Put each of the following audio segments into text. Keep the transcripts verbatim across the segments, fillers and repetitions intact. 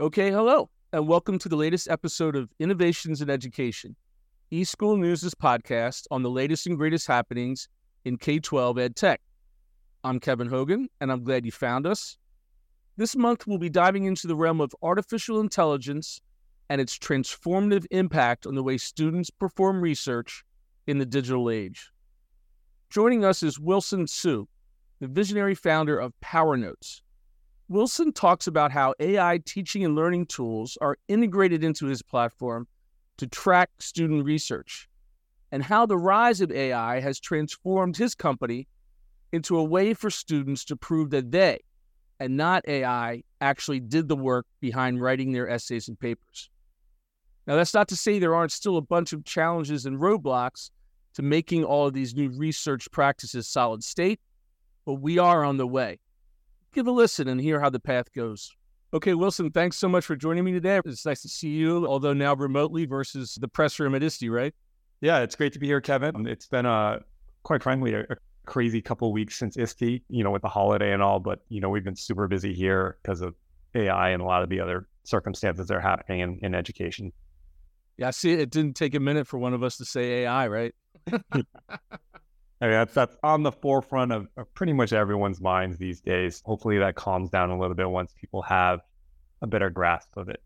Okay, hello, and welcome to the latest episode of Innovations in Education, eSchool News' podcast on the latest and greatest happenings in K twelve ed tech. I'm Kevin Hogan, and I'm glad you found us. This month, we'll be diving into the realm of artificial intelligence and its transformative impact on the way students perform research in the digital age. Joining us is Wilson Tsu, the visionary founder of PowerNotes. Wilson talks about how A I teaching and learning tools are integrated into his platform to track student research, and how the rise of A I has transformed his company into a way for students to prove that they, and not A I, actually did the work behind writing their essays and papers. Now, that's not to say there aren't still a bunch of challenges and roadblocks to making all of these new research practices solid state, but we are on the way. Give a listen and hear how the path goes. Okay, Wilson, thanks so much for joining me today. It's nice to see you, although now remotely versus the press room at ISTE, right? Yeah, it's great to be here, Kevin. It's been, uh, quite frankly, a, a crazy couple of weeks since ISTE, you know, with the holiday and all, but, you know, we've been super busy here because of A I and a lot of the other circumstances that are happening in, in education. Yeah, I see it didn't take a minute for one of us to say A I, right? I mean, that's, that's on the forefront of, of pretty much everyone's minds these days. Hopefully that calms down a little bit once people have a better grasp of it.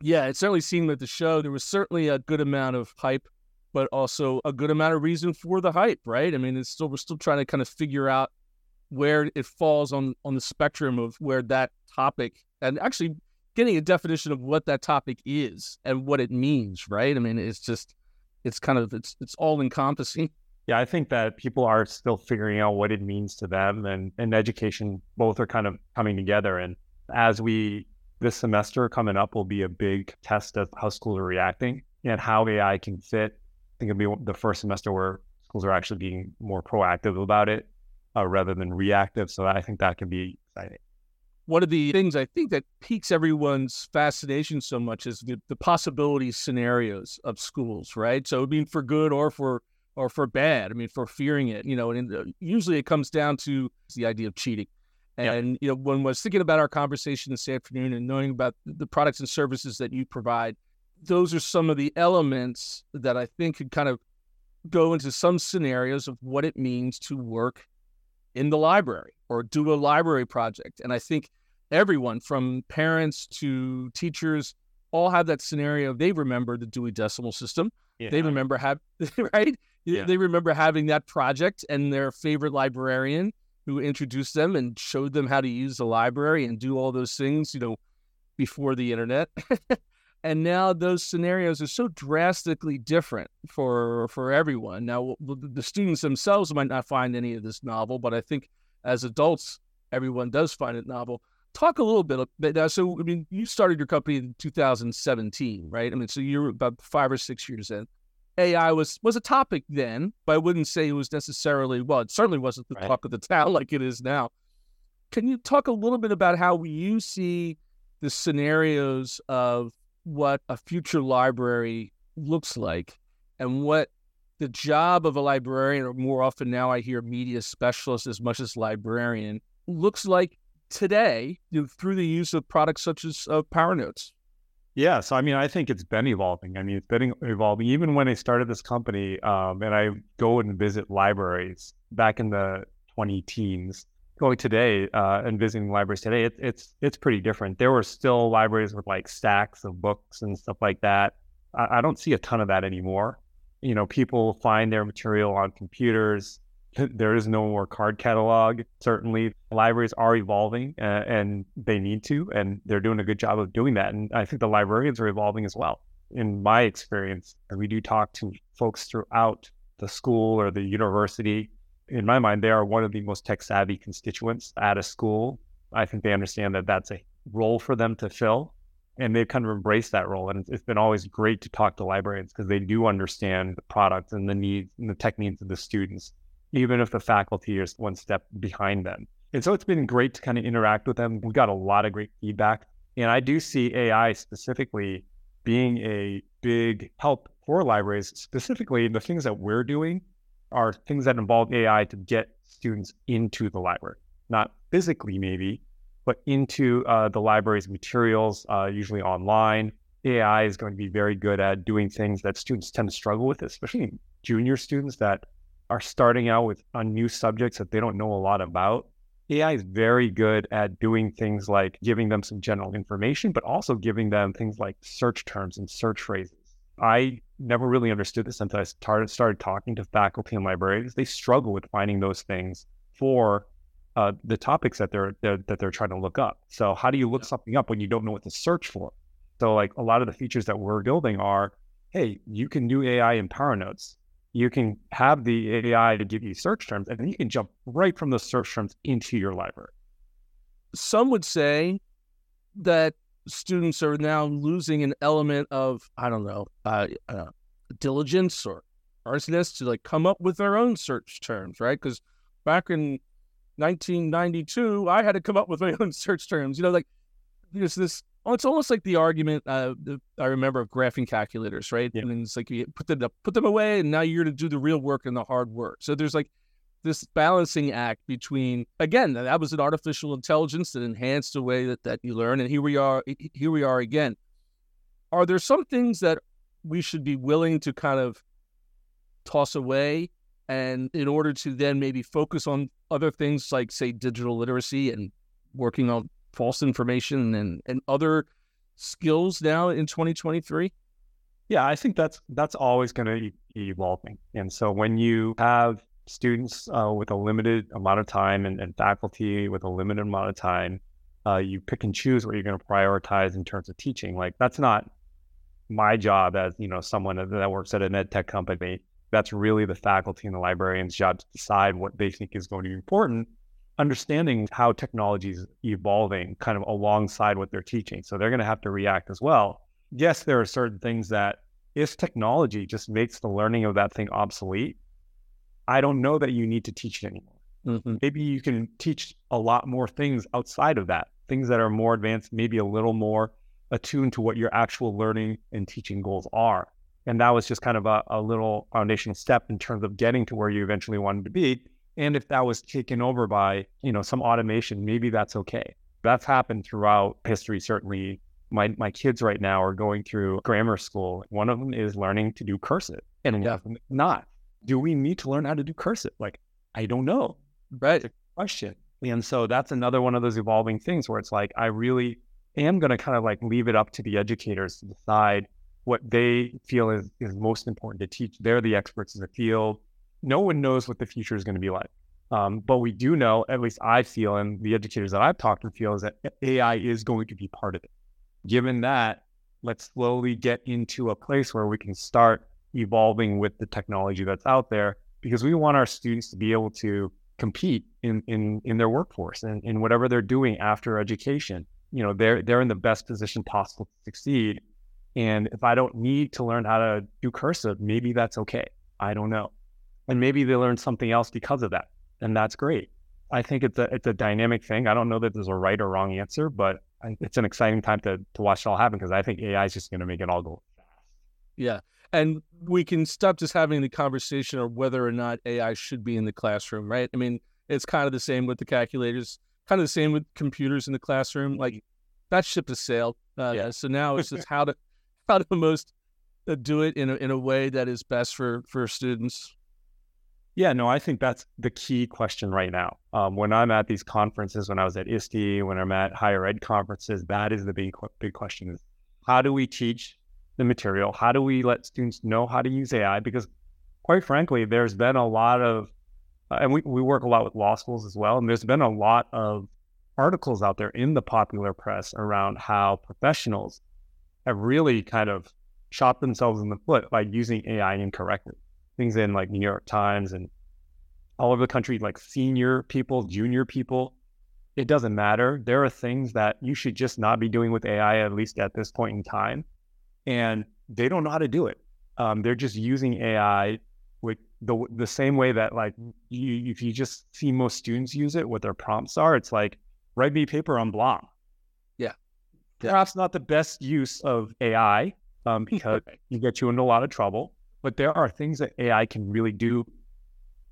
Yeah, it certainly seemed like the show, there was certainly a good amount of hype, but also a good amount of reason for the hype, right? I mean, it's still we're still trying to kind of figure out where it falls on, on the spectrum of where that topic, and actually getting a definition of what that topic is and what it means, right? I mean, it's just, it's kind of, it's it's all-encompassing. Yeah, I think that people are still figuring out what it means to them, and, and education, both are kind of coming together. And as we, this semester coming up will be a big test of how schools are reacting and how A I can fit. I think it'll be the first semester where schools are actually being more proactive about it uh, rather than reactive. So I think that can be exciting. One of the things I think that piques everyone's fascination so much is the, the possibility scenarios of schools, right? So I mean, for good or for or for bad, I mean, for fearing it, you know, and usually it comes down to the idea of cheating. And, yeah. you know, when I was thinking about our conversation this afternoon and knowing about the products and services that you provide, those are some of the elements that I think could kind of go into some scenarios of what it means to work in the library or do a library project. And I think everyone from parents to teachers all have that scenario. They remember the Dewey Decimal System. Yeah. They remember have right. Yeah. They remember having that project and their favorite librarian who introduced them and showed them how to use the library and do all those things, you know, before the internet. And now those scenarios are so drastically different for for everyone. Now, the students themselves might not find any of this novel, but I think as adults, everyone does find it novel. Talk a little bit about now. So, I mean, you started your company in two thousand seventeen, right? I mean, so you're about five or six years in. A I was was a topic then, but I wouldn't say it was necessarily, well, it certainly wasn't the right talk of the town like it is now. Can you talk a little bit about how you see the scenarios of what a future library looks like and what the job of a librarian, or more often now I hear media specialist as much as librarian, looks like today, you know, through the use of products such as uh, PowerNotes? Yeah. So, I mean, I think it's been evolving. I mean, it's been evolving. Even when I started this company um, and I go and visit libraries back in the twenty teens, going today uh, and visiting libraries today, it, it's it's pretty different. There were still libraries with like stacks of books and stuff like that. I, I don't see a ton of that anymore. You know, people find their material on computers. There is no more card catalog. Certainly, libraries are evolving uh, and they need to, and they're doing a good job of doing that. And I think the librarians are evolving as well. In my experience, we do talk to folks throughout the school or the university. In my mind, they are one of the most tech-savvy constituents at a school. I think they understand that that's a role for them to fill, and they've kind of embraced that role. And it's been always great to talk to librarians because they do understand the products and the needs and the tech needs of the students, even if the faculty is one step behind them. And so it's been great to kind of interact with them. We got a lot of great feedback. And I do see A I specifically being a big help for libraries. Specifically, the things that we're doing are things that involve A I to get students into the library. Not physically maybe, but into uh, the library's materials, uh, usually online. A I is going to be very good at doing things that students tend to struggle with, especially junior students that are starting out with on new subjects that they don't know a lot about. A I is very good at doing things like giving them some general information, but also giving them things like search terms and search phrases. I never really understood this until I started, started talking to faculty and librarians. They struggle with finding those things for uh, the topics that they're, they're that they're trying to look up. So how do you look something up when you don't know what to search for? So like a lot of the features that we're building are, hey, you can do A I in PowerNotes. You can have the A I to give you search terms, and then you can jump right from those search terms into your library. Some would say that students are now losing an element of, I don't know, uh, uh, diligence or arsonist to like come up with their own search terms, right? Because back in nineteen ninety-two, I had to come up with my own search terms. You know, like there's this, oh, it's almost like the argument uh, I remember of graphing calculators, right? Yeah. And it's like you put them, put them away, and now you're to do the real work and the hard work. So there's like this balancing act between, again, that was an artificial intelligence that enhanced the way that, that you learn, and here we are, here we are again. Are there some things that we should be willing to kind of toss away, and in order to then maybe focus on other things like, say, digital literacy and working on false information and, and other skills now in twenty twenty-three? Yeah, I think that's that's always going to be evolving. And so when you have students uh, with a limited amount of time and, and faculty with a limited amount of time, uh, you pick and choose what you're going to prioritize in terms of teaching. Like that's not my job as, you know, someone that works at an ed tech company. That's really the faculty and the librarian's job to decide what they think is going to be important. Understanding how technology is evolving kind of alongside what they're teaching. So they're going to have to react as well. Yes, there are certain things that if technology just makes the learning of that thing obsolete, I don't know that you need to teach it anymore. Mm-hmm. Maybe you can teach a lot more things outside of that, things that are more advanced, maybe a little more attuned to what your actual learning and teaching goals are. And that was just kind of a, a little foundational step in terms of getting to where you eventually wanted to be. And if that was taken over by, you know, some automation, maybe that's okay. That's happened throughout history. Certainly my, my kids right now are going through grammar school. One of them is learning to do cursive and yeah. not. Do we need to learn how to do cursive? Like, I don't know. Right. That's a question. And so that's another one of those evolving things where it's like, I really am going to kind of like leave it up to the educators to decide what they feel is, is most important to teach. They're the experts in the field. No one knows what the future is going to be like. Um, but we do know, at least I feel, and the educators that I've talked to feel, is that A I is going to be part of it. Given that, let's slowly get into a place where we can start evolving with the technology that's out there, because we want our students to be able to compete in in, in their workforce and in whatever they're doing after education. You know, they're they're in the best position possible to succeed. And if I don't need to learn how to do cursive, maybe that's okay. I don't know. And maybe they learn something else because of that. And that's great. I think it's a it's a dynamic thing. I don't know that there's a right or wrong answer, but it's an exciting time to, to watch it all happen, because I think A I is just going to make it all go fast. Yeah. And we can stop just having the conversation of whether or not A I should be in the classroom, right? I mean, it's kind of the same with the calculators, kind of the same with computers in the classroom. Like, that ship has sailed. Uh, yeah. So now it's just how to how to most uh, do it in a, in a way that is best for, for students. Yeah, no, I think that's the key question right now. Um, when I'm at these conferences, when I was at I S T E, when I'm at higher ed conferences, that is the big, big question is, how do we teach the material? How do we let students know how to use A I? Because quite frankly, there's been a lot of, uh, and we, we work a lot with law schools as well, and there's been a lot of articles out there in the popular press around how professionals have really kind of shot themselves in the foot by using A I incorrectly. Things in like New York Times and all over the country, like senior people, junior people, it doesn't matter. There are things that you should just not be doing with A I, at least at this point in time. And they don't know how to do it. Um, they're just using A I with the the same way that like you, if you just see most students use it, what their prompts are, it's like, write me paper on Blom. Yeah. yeah. Perhaps not the best use of A I um, because you get you into a lot of trouble. But there are things that A I can really do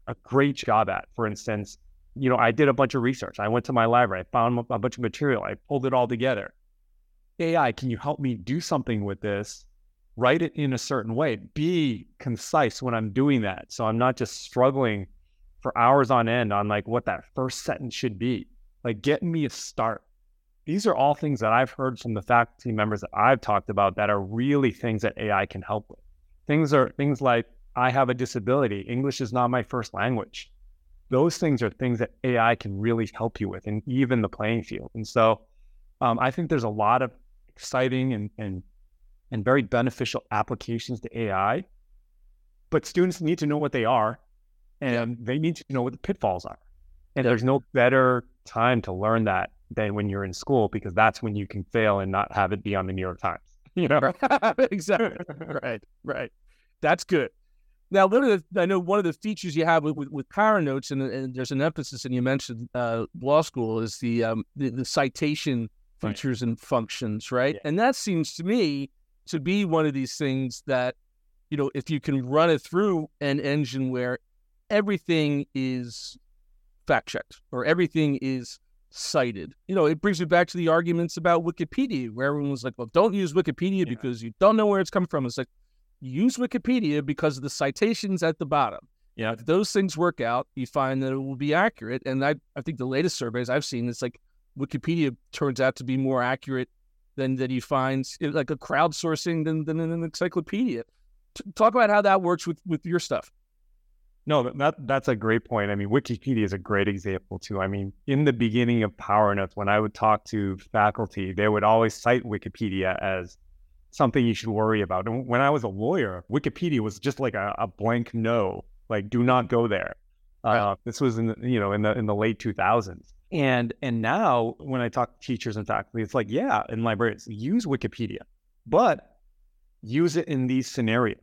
a great job at. For instance, you know, I did a bunch of research. I went to my library, I found a bunch of material, I pulled it all together. A I, can you help me do something with this? Write it in a certain way, be concise when I'm doing that. So I'm not just struggling for hours on end on like what that first sentence should be. Like, get me a start. These are all things that I've heard from the faculty members that I've talked about that are really things that A I can help with. Things are things like, I have a disability, English is not my first language. Those things are things that A I can really help you with and even the playing field. And so um, I think there's a lot of exciting and, and, and very beneficial applications to A I, but students need to know what they are and they need to know what the pitfalls are. And there's no better time to learn that than when you're in school, because that's when you can fail and not have it be on the New York Times. You know? Exactly. Right, right. That's good. Now, literally, I know one of the features you have with, with, with PowerNotes, and, and there's an emphasis, and you mentioned uh, law school, is the, um, the the citation features right. and functions, right? Yeah. And that seems to me to be one of these things that, you know, if you can run it through an engine where everything is fact-checked or everything is cited. You know, it brings me back to the arguments about Wikipedia, where everyone was like, well, don't use Wikipedia yeah. because you don't know where it's come from. It's like, use Wikipedia because of the citations at the bottom. Yeah. If those things work out, you find that it will be accurate. And I, I think the latest surveys I've seen, it's like Wikipedia turns out to be more accurate than that you find, like a crowdsourcing than, than an encyclopedia. T- talk about how that works with, with your stuff. No, that that's a great point. I mean, Wikipedia is a great example too. I mean, in the beginning of PowerNotes, when I would talk to faculty, they would always cite Wikipedia as something you should worry about. And when I was a lawyer, Wikipedia was just like a, a blank no, like do not go there. Right. Uh, this was in the, you know in the in the late two thousands. And and now when I talk to teachers and faculty, it's like yeah, and librarians use Wikipedia, but use it in these scenarios.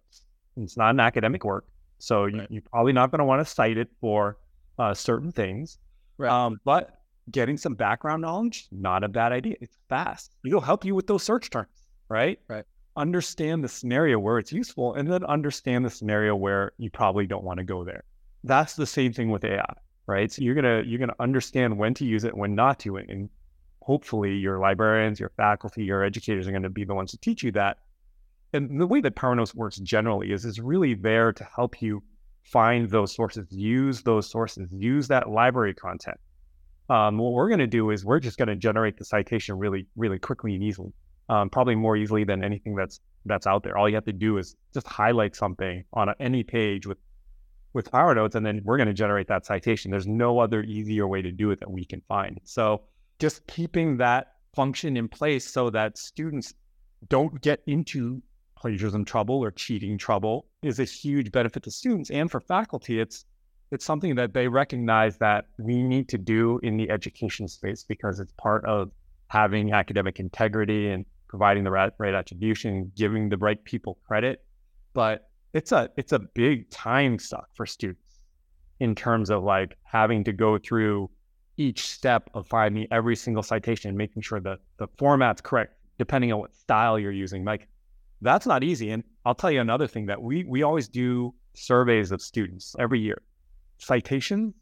It's not an academic work, so right. you, you're probably not going to want to cite it for uh, certain things. Right. Um, but getting some background knowledge, not a bad idea. It's fast. It'll help you with those search terms. Right? Right. Understand the scenario where it's useful, and then understand the scenario where you probably don't want to go there. That's the same thing with A I, right? So you're gonna you're gonna understand when to use it, when not to, and hopefully your librarians, your faculty, your educators are gonna be the ones to teach you that. And the way that PowerNotes works generally is it's really there to help you find those sources, use those sources, use that library content. Um, what we're gonna do is we're just gonna generate the citation really, really quickly and easily. Um, probably more easily than anything that's that's out there. All you have to do is just highlight something on a, any page with with PowerNotes, and then we're going to generate that citation. There's no other easier way to do it that we can find. So just keeping that function in place so that students don't get into plagiarism trouble or cheating trouble is a huge benefit to students, and for faculty, it's it's something that they recognize that we need to do in the education space because it's part of having academic integrity and providing the right, right attribution, giving the right people credit. But it's a it's a big time suck for students in terms of like having to go through each step of finding every single citation and making sure that the format's correct, depending on what style you're using. Like, that's not easy. And I'll tell you another thing that we, we always do surveys of students every year. Citation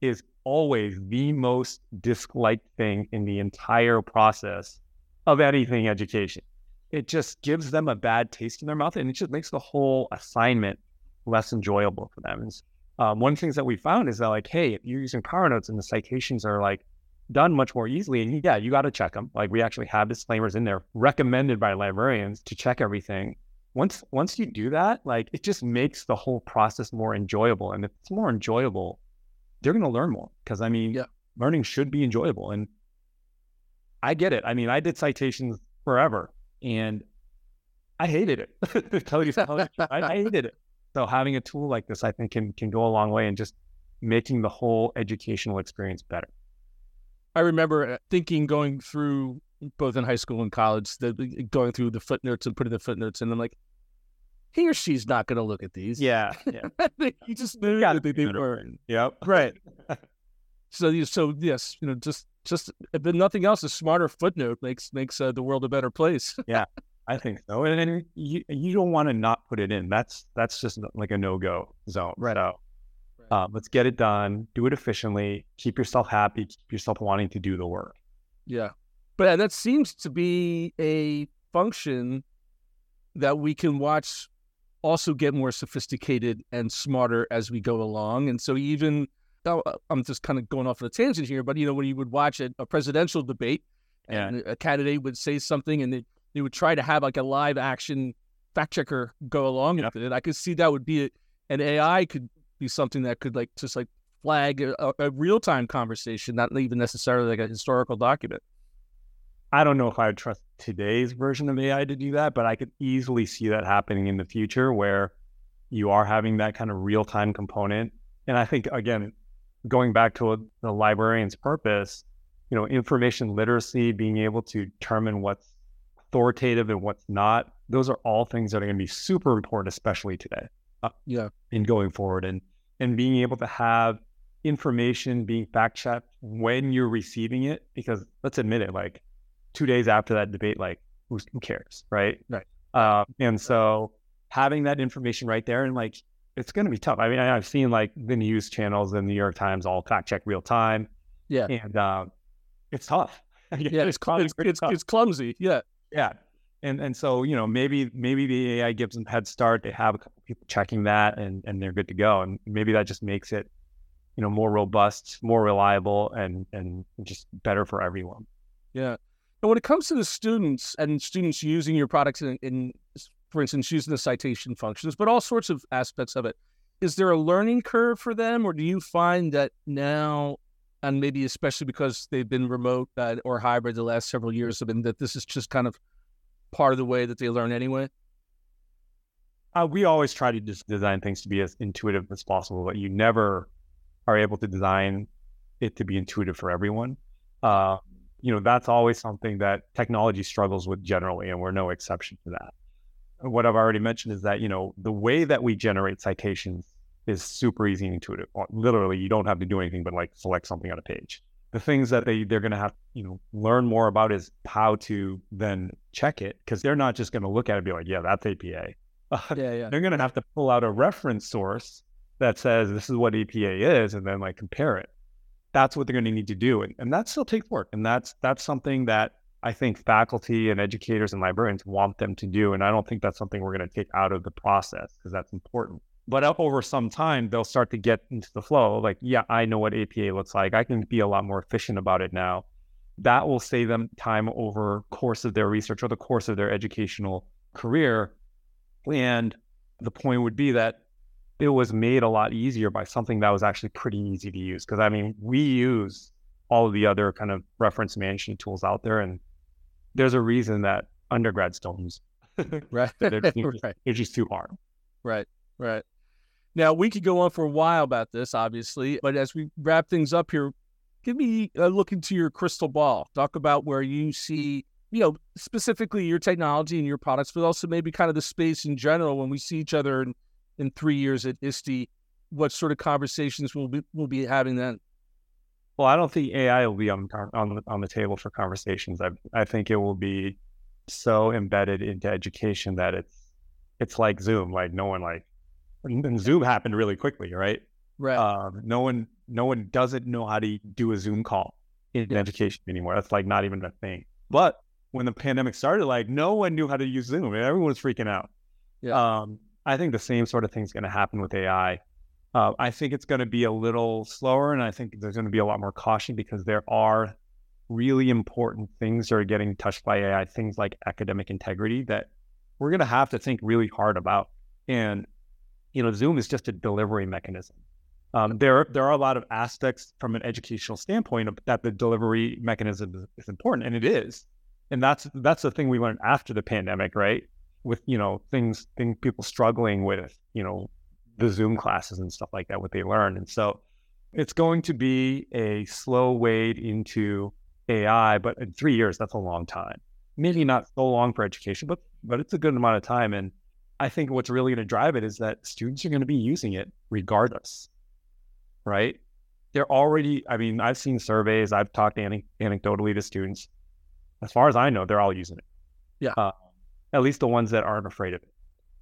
is always the most disliked thing in the entire process of anything education. It just gives them a bad taste in their mouth, and it just makes the whole assignment less enjoyable for them. And, um, one of the things that we found is that, like, hey, if you're using PowerNotes and the citations are like done much more easily, and yeah, you got to check them. Like, we actually have disclaimers in there recommended by librarians to check everything. Once once you do that, like, it just makes the whole process more enjoyable, and if it's more enjoyable, they're going to learn more because, I mean, yeah. learning should be enjoyable. And I get it. I mean, I did citations forever and I hated it. tell you, tell you, I hated it. So having a tool like this, I think, can, can go a long way in just making the whole educational experience better. I remember thinking going through, both in high school and college, the, going through the footnotes and putting the footnotes in, and I'm like, he or she's not going to look at these. Yeah, yeah. You just knew yeah, that they, they were. Yep. Right. so, so yes, you know, just just if nothing else, a smarter footnote makes makes uh, the world a better place. Yeah, I think so. And, and you you don't want to not put it in. That's that's just like a no go zone. Right. So, Uh, let's get it done. Do it efficiently. Keep yourself happy. Keep yourself wanting to do the work. Yeah. But that seems to be a function that we can watch also get more sophisticated and smarter as we go along. And so even, I'm just kind of going off on a tangent here, but, you know, when you would watch a, a presidential debate and yeah. a candidate would say something and they, they would try to have like a live action fact checker go along yeah. with it, I could see that would be, a, an A I could be something that could like just like flag a, a real-time conversation, not even necessarily like a historical document. I don't know if I would trust today's version of A I to do that, but I could easily see that happening in the future where you are having that kind of real-time component. And I think, again, going back to a, the librarian's purpose, you know, information literacy, being able to determine what's authoritative and what's not, those are all things that are going to be super important, especially today. Uh, yeah. In going forward and, and being able to have information being fact-checked when you're receiving it, because let's admit it, like, two days after that debate, like who, who cares, right? Right. Uh, and so having that information right there, and like, it's going to be tough. I mean, I, I've seen like the news channels and the New York Times all fact check real time. Yeah. And uh, it's tough. yeah, it's, cl- it's, it's, tough. It's clumsy. Yeah. Yeah. And and so, you know, maybe maybe the A I gives them a head start. They have a couple people checking that and, and they're good to go. And maybe that just makes it, you know, more robust, more reliable, and and just better for everyone. Yeah. And when it comes to the students and students using your products in, in, for instance, using the citation functions, but all sorts of aspects of it, is there a learning curve for them? Or do you find that now, and maybe especially because they've been remote uh, or hybrid the last several years, I mean, that this is just kind of part of the way that they learn anyway? Uh, we always try to just design things to be as intuitive as possible, but you never are able to design it to be intuitive for everyone. Uh, You know, that's always something that technology struggles with generally, and we're no exception to that. What I've already mentioned is that, you know, the way that we generate citations is super easy and intuitive. Literally, you don't have to do anything but like select something on a page. The things that they, they're going to have, you know, learn more about is how to then check it, because they're not just going to look at it and be like, yeah, that's A P A. Uh, yeah, yeah. They're going to have to pull out a reference source that says this is what A P A is and then like compare it. That's what they're going to need to do. And, and that still takes work. And that's that's something that I think faculty and educators and librarians want them to do. And I don't think that's something we're going to take out of the process, because that's important. But up over some time, they'll start to get into the flow. Like, yeah, I know what A P A looks like. I can be a lot more efficient about it now. That will save them time over course of their research or the course of their educational career. And the point would be that it was made a lot easier by something that was actually pretty easy to use. Because, I mean, we use all of the other kind of reference management tools out there, and there's a reason that undergrads don't use it. Right. They're just, right. It's just too hard. Right, right. Now, we could go on for a while about this, obviously, but as we wrap things up here, give me a look into your crystal ball. Talk about where you see, you know, specifically your technology and your products, but also maybe kind of the space in general when we see each other and in three years at I S T E, what sort of conversations we'll be, we'll be having then? Well, I don't think A I will be on on the, on the table for conversations. I I think it will be so embedded into education that it's it's like Zoom. Like no one like and Zoom happened really quickly, right? Right. Uh, no one no one doesn't know how to do a Zoom call in yeah. education anymore. That's like not even a thing. But when the pandemic started, like no one knew how to use Zoom, and everyone was freaking out. Yeah. Um, I think the same sort of thing is going to happen with A I. Uh, I think it's going to be a little slower, and I think there's going to be a lot more caution, because there are really important things that are getting touched by A I, things like academic integrity that we're going to have to think really hard about. And, you know, Zoom is just a delivery mechanism. Um, there, there are a lot of aspects from an educational standpoint of, that the delivery mechanism is, is important, and it is. And that's that's the thing we learned after the pandemic, right? With, you know, things, things people struggling with, you know, the Zoom classes and stuff like that, what they learn. And so it's going to be a slow wade into A I, but in three years, that's a long time. Maybe not so long for education, but, but it's a good amount of time. And I think what's really going to drive it is that students are going to be using it regardless, right? They're already, I mean, I've seen surveys, I've talked anec- anecdotally to students. As far as I know, they're all using it. Yeah. Uh, at least the ones that aren't afraid of it.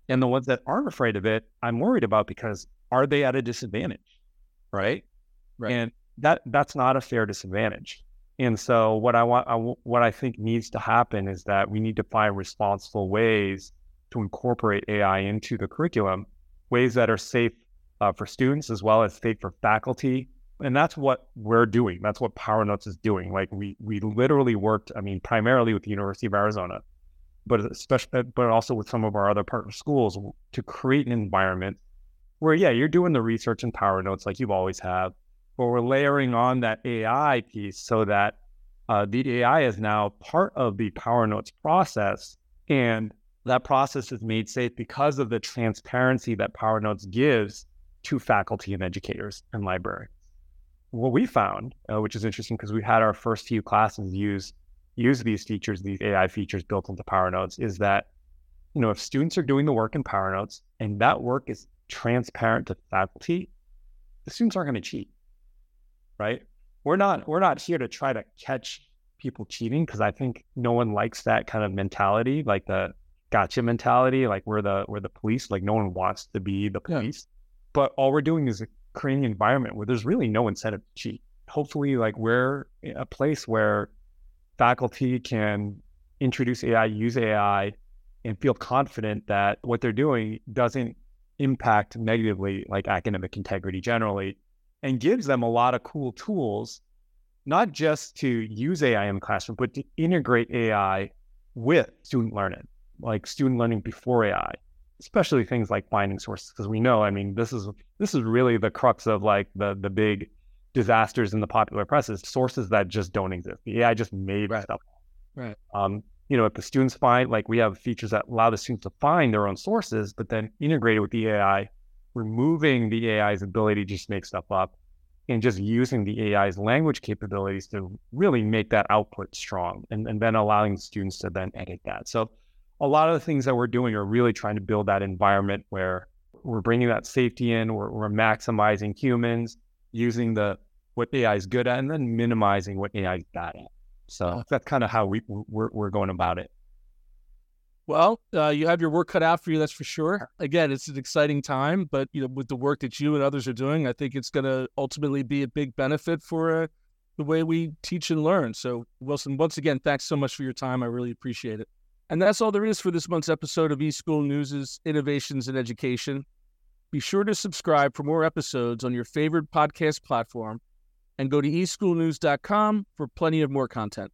And the ones that aren't afraid of it, I'm worried about, because are they at a disadvantage? right? Right. And that that's not a fair disadvantage. And so what I want, I, what I think needs to happen is that we need to find responsible ways to incorporate A I into the curriculum, ways that are safe uh, for students as well as safe for faculty. And that's what we're doing. That's what PowerNotes is doing. Like we we literally worked, I mean, primarily with the University of Arizona, but especially, but also with some of our other partner schools to create an environment where, yeah, you're doing the research in PowerNotes like you always have, but we're layering on that A I piece so that uh, the A I is now part of the PowerNotes process. And that process is made safe because of the transparency that PowerNotes gives to faculty and educators and librarians. What we found, uh, which is interesting because we had our first few classes use use these features, these A I features built into PowerNotes, is that, you know, if students are doing the work in PowerNotes and that work is transparent to faculty, the students aren't going to cheat, right? We're not we're not here to try to catch people cheating because I think no one likes that kind of mentality, like the gotcha mentality, like we're the we're the police, like no one wants to be the police. Yeah. But all we're doing is creating an environment where there's really no incentive to cheat. Hopefully, like we're a place where faculty can introduce A I, use A I, and feel confident that what they're doing doesn't impact negatively like academic integrity generally, and gives them a lot of cool tools, not just to use A I in the classroom, but to integrate A I with student learning, like student learning before A I. Especially things like finding sources, because we know, I mean, this is this is really the crux of like the the big disasters in the popular press is sources that just don't exist. The A I just made right. stuff. Right. Um, you know, if the students find, like we have features that allow the students to find their own sources, but then integrated with the A I, removing the A I's ability to just make stuff up and just using the A I's language capabilities to really make that output strong and, and then allowing the students to then edit that. So a lot of the things that we're doing are really trying to build that environment where we're bringing that safety in, we're, we're maximizing humans, using the what A I is good at, and then minimizing what A I is bad at. So that's kind of how we, we're we're going about it. Well, uh, you have your work cut out for you, that's for sure. Again, it's an exciting time, but you know, with the work that you and others are doing, I think it's going to ultimately be a big benefit for uh, the way we teach and learn. So, Wilson, once again, thanks so much for your time. I really appreciate it. And that's all there is for this month's episode of eSchool News' Innovations in Education. Be sure to subscribe for more episodes on your favorite podcast platform and go to e school news dot com for plenty of more content.